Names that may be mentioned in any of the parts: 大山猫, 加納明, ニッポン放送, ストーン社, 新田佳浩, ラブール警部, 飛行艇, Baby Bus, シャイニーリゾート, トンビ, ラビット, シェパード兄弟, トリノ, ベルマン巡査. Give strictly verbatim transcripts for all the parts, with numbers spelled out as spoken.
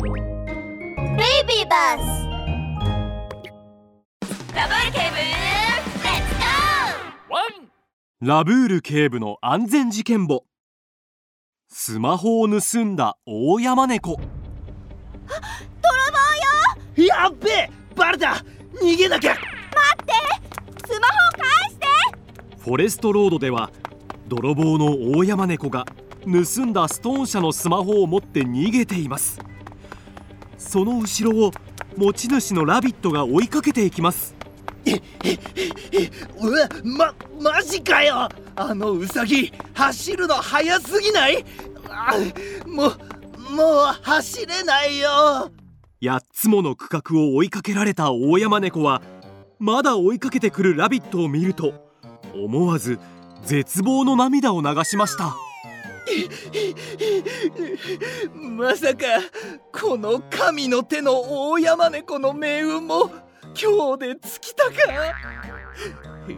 Baby bus.ラブール警部、レッツゴー。ラブール警部の安全事件簿。スマホを盗んだ大山猫。泥棒よ。やっべえ、バレた。逃げなきゃ。待って、スマホを返して。フォレストロードでは泥棒の大山猫が盗んだストーン社のスマホを持って逃げています。その後ろを持ち主のラビットが追いかけていきます。えええうわ、ま、マジかよ。あのウサギ走るの早すぎない？あ、もう、もう走れないよ。やっつもの区画を追いかけられた大山猫はまだ追いかけてくるラビットを見ると思わず絶望の涙を流しました。まさかこの神の手の大山猫の命運も今日で尽きたか。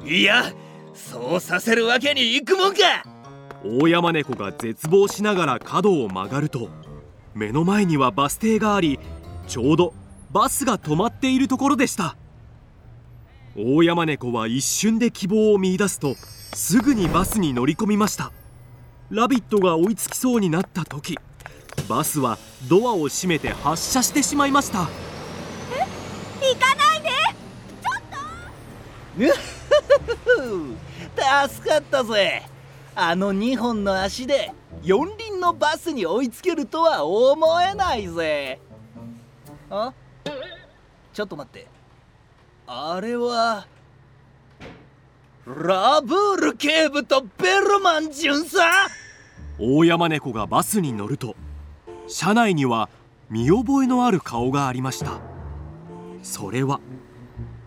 いや、そうさせるわけにいくもんか。大山猫が絶望しながら角を曲がると、目の前にはバス停があり、ちょうどバスが止まっているところでした。大山猫は一瞬で希望を見出すと、すぐにバスに乗り込みました。ラビットが追いつきそうになった時、バスはドアを閉めて発車してしまいました。え、行かないで、ちょっと助かったぜ。あのにほんの足でよん輪のバスに追いつけるとは思えないぜ。あ、ちょっと待って、あれはラブール警部とベルマン巡査。大山猫がバスに乗ると、車内には見覚えのある顔がありました。それは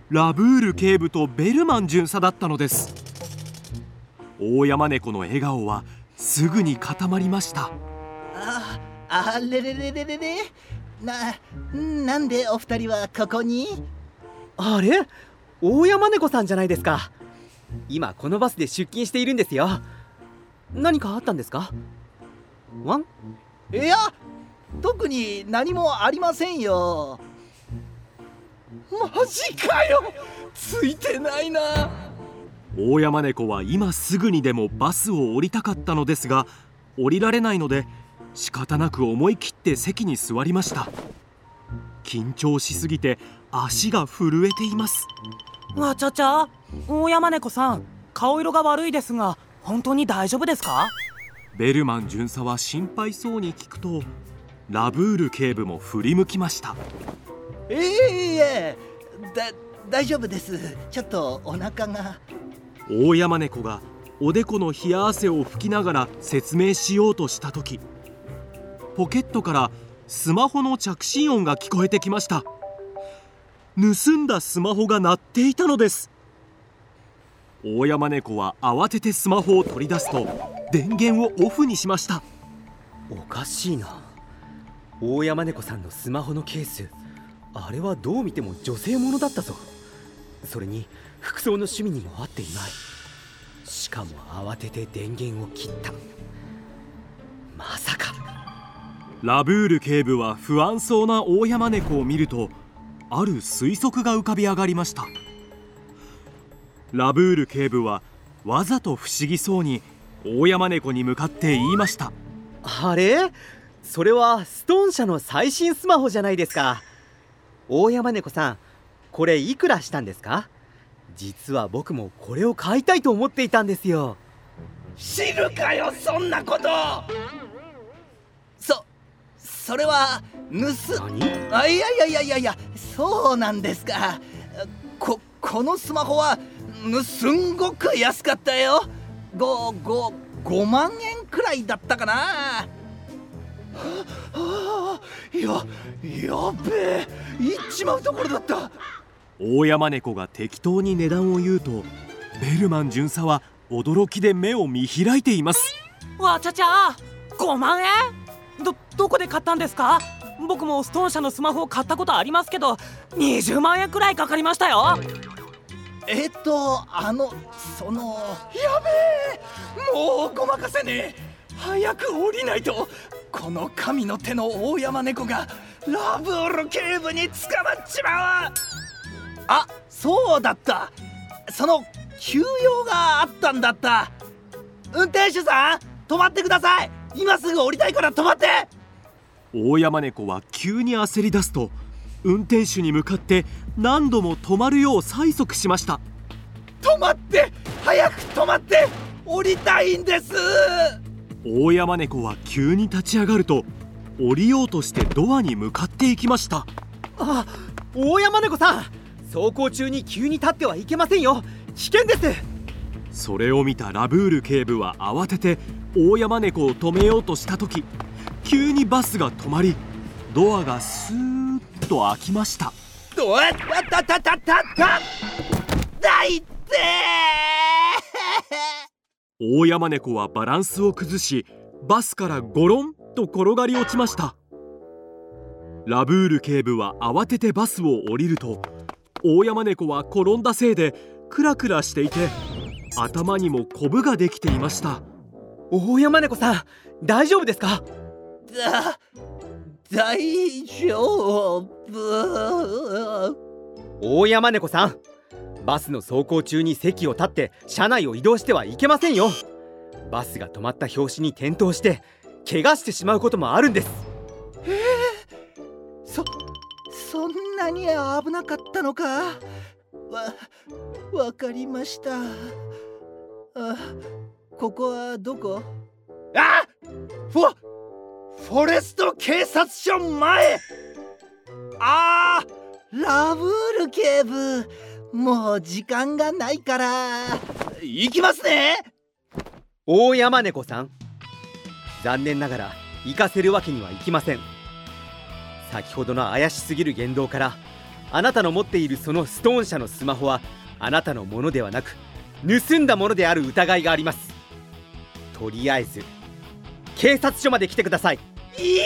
ラブール警部とベルマン巡査だったのです。大山猫の笑顔はすぐに固まりました。あ、あれれれれれれ、な、なんでお二人はここに？あれ、大山猫さんじゃないですか。今このバスで出勤しているんですよ。何かあったんですか？ワン？いや、特に何もありませんよ。マジかよ、ついてないな。大山猫は今すぐにでもバスを降りたかったのですが、降りられないので仕方なく思い切って席に座りました。緊張しすぎて足が震えています。わちゃちゃ、大山猫さん、顔色が悪いですが本当に大丈夫ですか？ベルマン巡査は心配そうに聞くと、ラブール警部も振り向きました。ええええ、だ、大丈夫です。ちょっとお腹が。大山猫がおでこの冷や汗を拭きながら説明しようとした時、ポケットからスマホの着信音が聞こえてきました。盗んだスマホが鳴っていたのです。大山猫は慌ててスマホを取り出すと、電源をオフにしました。おかしいな。大山猫さんのスマホのケース、あれはどう見ても女性ものだったぞ。それに服装の趣味にも合っていない。しかも慌てて電源を切った。まさか。ラブール警部は不安そうな大山猫を見ると、ある推測が浮かび上がりました。ラブール警部はわざと不思議そうに大山猫に向かって言いました。あれ、それはストーン社の最新スマホじゃないですか。大山猫さん、これいくらしたんですか？実は僕もこれを買いたいと思っていたんですよ。知るかよ、そんなこと。そ、それは盗…何？あ、いやいやいやいやいや、そうなんですか。こ、このスマホはすんごく安かったよ。ごまんえんくらいだったかな。はあ、や、やべえ、行っちまうところだった。大山猫が適当に値段を言うと、ベルマン巡査は驚きで目を見開いています。わちゃちゃ、ごまんえん、ど、どこで買ったんですか？僕もストーン社のスマホを買ったことありますけど、にじゅうまんえんくらいかかりましたよ。えっと、あの、その…やべえ、もうごまかせねえ。早く降りないと、この神の手の大山猫がラブオル警部に捕まっちまう。あ、そうだった、その急用があったんだった。運転手さん、止まってください。今すぐ降りたいから止まって。大山猫は急に焦り出すと、運転手に向かって何度も止まるよう催促しました。止まって、早く止まって、降りたいんです。大山猫は急に立ち上がると、降りようとしてドアに向かっていきました。あ、大山猫さん、走行中に急に立ってはいけませんよ、危険です。それを見たラブール警部は慌てて大山猫を止めようとした時、急にバスが止まり、ドアがスーッと開きました。ドア、たたたたたた、大抵大山猫はバランスを崩し、バスからゴロンと転がり落ちました。ラブール警部は慌ててバスを降りると、大山猫は転んだせいでクラクラしていて、頭にもコブができていました。大山猫さん、大丈夫ですか？だ、大丈夫。大山猫さん、バスの走行中に席を立って車内を移動してはいけませんよ。バスが止まった拍子に転倒して怪我してしまうこともあるんです。えー、そ、そんなに危なかったのか。わ、わかりました。あ、ここはどこ？あ、フォ、フォレスト警察署前。あー、ラブール警部、もう時間がないから行きますね。大山猫さん、残念ながら行かせるわけにはいきません。先ほどの怪しすぎる言動から、あなたの持っているそのストーン社のスマホはあなたのものではなく、盗んだものである疑いがあります。とりあえず警察署まで来てください。いや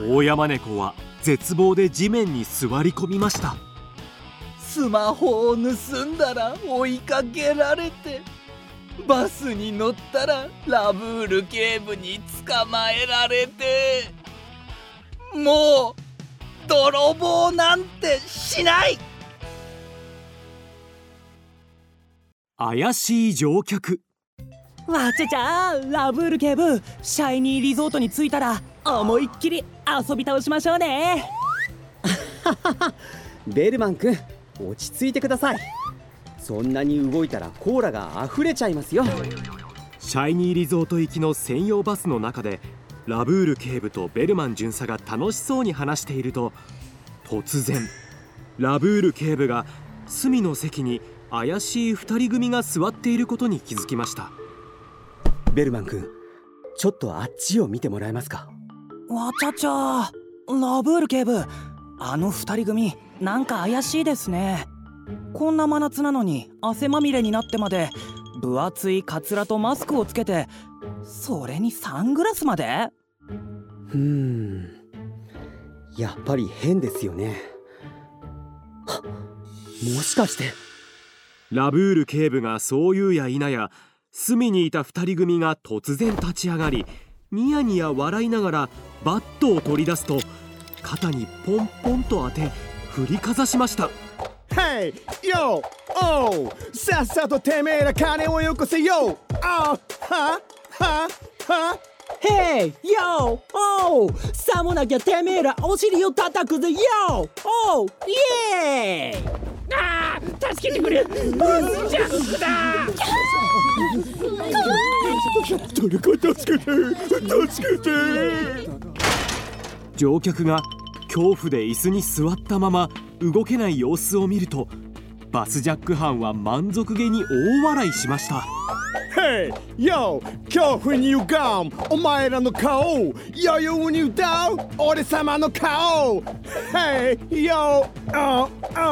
ー、大山猫は絶望で地面に座り込みました。スマホを盗んだら追いかけられて、バスに乗ったらラブール警部に捕まえられて、もう泥棒なんてしない。怪しい乗客。わちゃちゃー、ラブール警部、シャイニーリゾートに着いたら思いっきり遊び倒しましょうね。ベルマンくん、落ち着いてください。そんなに動いたらコーラがあふれちゃいますよ。シャイニーリゾート行きの専用バスの中で、ラブール警部とベルマン巡査が楽しそうに話していると、突然ラブール警部が隅の席に怪しい二人組が座っていることに気づきました。ベルマン君、ちょっとあっちを見てもらえますか。わちゃちゃ、ラブール警部、あの二人組なんか怪しいですね。こんな真夏なのに汗まみれになってまで、分厚いカツラとマスクをつけて、それにサングラスまで。うーん、やっぱり変ですよね。はっ、もしかして。ラブール警部がそう言うや否や、隅にいた二人組が突然立ち上がり、ニヤニヤ笑いながらバットを取り出すと、肩にポンポンと当て振りかざしました。ヘイヨーオー、さっさとてめえら金をよこせよ。あーははは。ヘイヨーオー、さもなきゃてめえらお尻を叩くぜよ。オーイエーイ。ああ、助けてくれ、バスジャックだ。怖い、誰か助けて、助けて。乗客が恐怖で椅子に座ったまま動けない様子を見ると、バスジャック犯は満足げに大笑いしました。ヘイヨー、恐怖に歪むお前らの顔、余裕に歌う俺様の顔。ヘイヨー、ヘ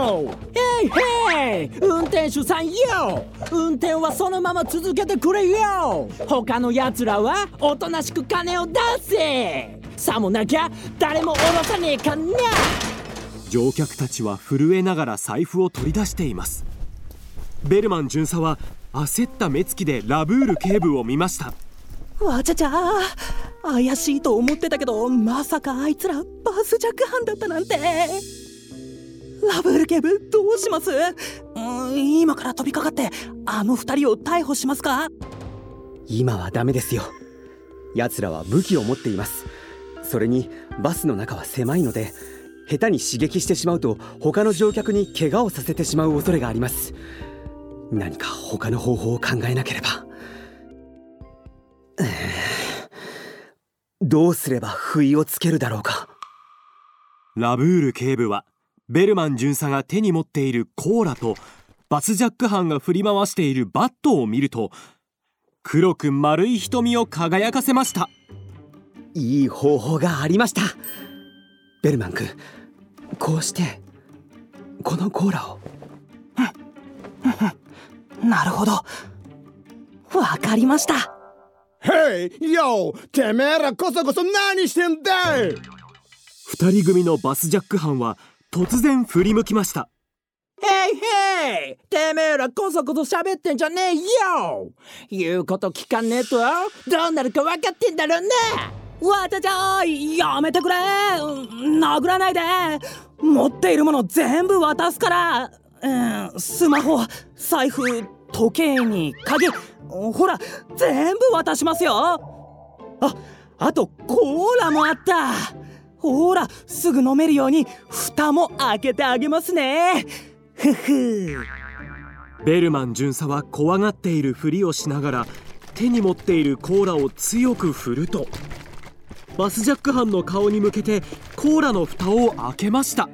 イヘイ、運転手さんよ、運転はそのまま続けてくれよ。他のやつらはおとなしく金を出せ。さもなきゃ誰も下ろさねえかな。乗客たちは震えながら財布を取り出しています。ベルマン巡査は焦った目つきでラブール警部を見ました。わちゃちゃー、怪しいと思ってたけど、まさかあいつらバスジャック犯だったなんて。ラブル警部、どうします？うん、今から飛びかかってあの二人を逮捕しますか？今はダメですよ。奴らは武器を持っています。それにバスの中は狭いので、下手に刺激してしまうと他の乗客に怪我をさせてしまう恐れがあります。何か他の方法を考えなければ。どうすれば不意をつけるだろうか。ラブール警部はベルマン巡査が手に持っているコーラとバスジャック犯が振り回しているバットを見ると、黒く丸い瞳を輝かせました。いい方法がありました。ベルマン君、こうしてこのコーラを。なるほど、わかりました。ヘイヨー、てめえらこそこそ何してんだい。二人組のバスジャック犯は突然振り向きました。ヘイヘイ、てめえらこそこそ喋ってんじゃねえよ。言うこと聞かねえとどうなるか分かってんだろうね。わちゃちゃー、やめてくれ。殴らないで。持っているもの全部渡すから。うん、スマホ、財布、時計に鍵、ほら全部渡しますよ。あ、あとコーラもあった。ほらすぐ飲めるように蓋も開けてあげますね。ふふ。ベルマン巡査は怖がっているふりをしながら手に持っているコーラを強く振ると、バスジャック犯の顔に向けてコーラの蓋を開けました。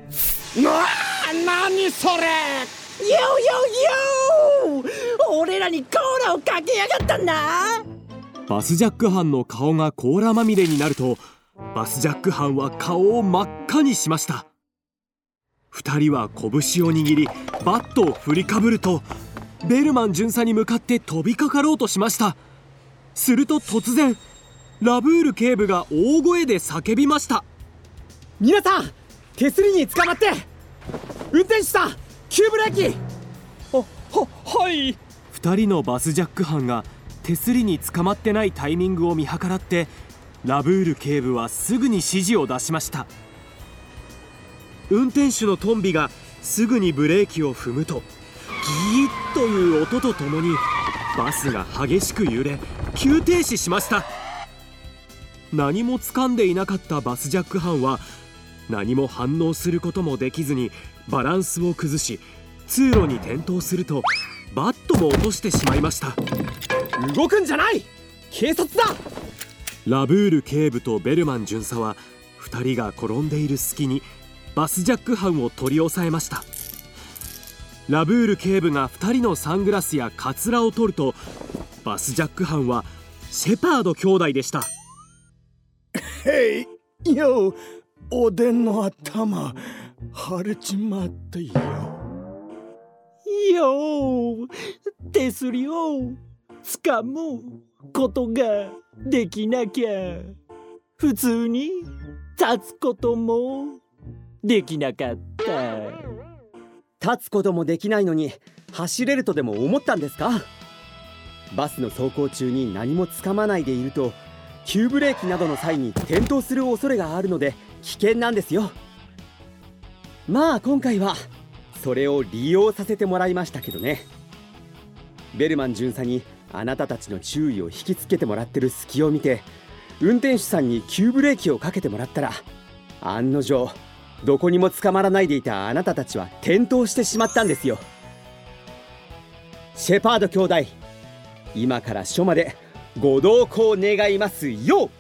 何それ。よよよ、俺らにコーラをかけやがったんだ。バスジャック犯の顔がコーラまみれになると、バスジャック犯は顔を真っ赤にしました。ふたりは拳を握りバットを振りかぶると、ベルマン巡査に向かって飛びかかろうとしました。すると突然、ラブール警部が大声で叫びました。皆さん、手すりに捕まって。運転手さん、急ブレーキ。は、は、はい。二人のバスジャック犯が手すりに捕まってないタイミングを見計らって、ラブール警部はすぐに指示を出しました。運転手のトンビがすぐにブレーキを踏むと、ギーッという音とともにバスが激しく揺れ、急停止しました。何も掴んでいなかったバスジャック犯は何も反応することもできずにバランスを崩し、通路に転倒するとバットも落としてしまいました。動くんじゃない！警察だ！ラブール警部とベルマン巡査はふたりが転んでいる隙にバスジャック犯を取り押さえました。ラブール警部がふたりのサングラスやカツラを取ると、バスジャック犯はシェパード兄弟でした。ヘイヨー、おでんの頭、腫れちまってよ。よー、手すりを掴むことができなきゃ、普通に立つこともできなかった。立つこともできないのに、走れるとでも思ったんですか？バスの走行中に何も掴まないでいると、急ブレーキなどの際に転倒する恐れがあるので、危険なんですよ。まあ今回はそれを利用させてもらいましたけどね。ベルマン巡査にあなたたちの注意を引きつけてもらってる隙を見て、運転手さんに急ブレーキをかけてもらったら、案の定どこにも捕まらないでいたあなたたちは転倒してしまったんですよ。シェパード兄弟、今から署までご同行願いますよ。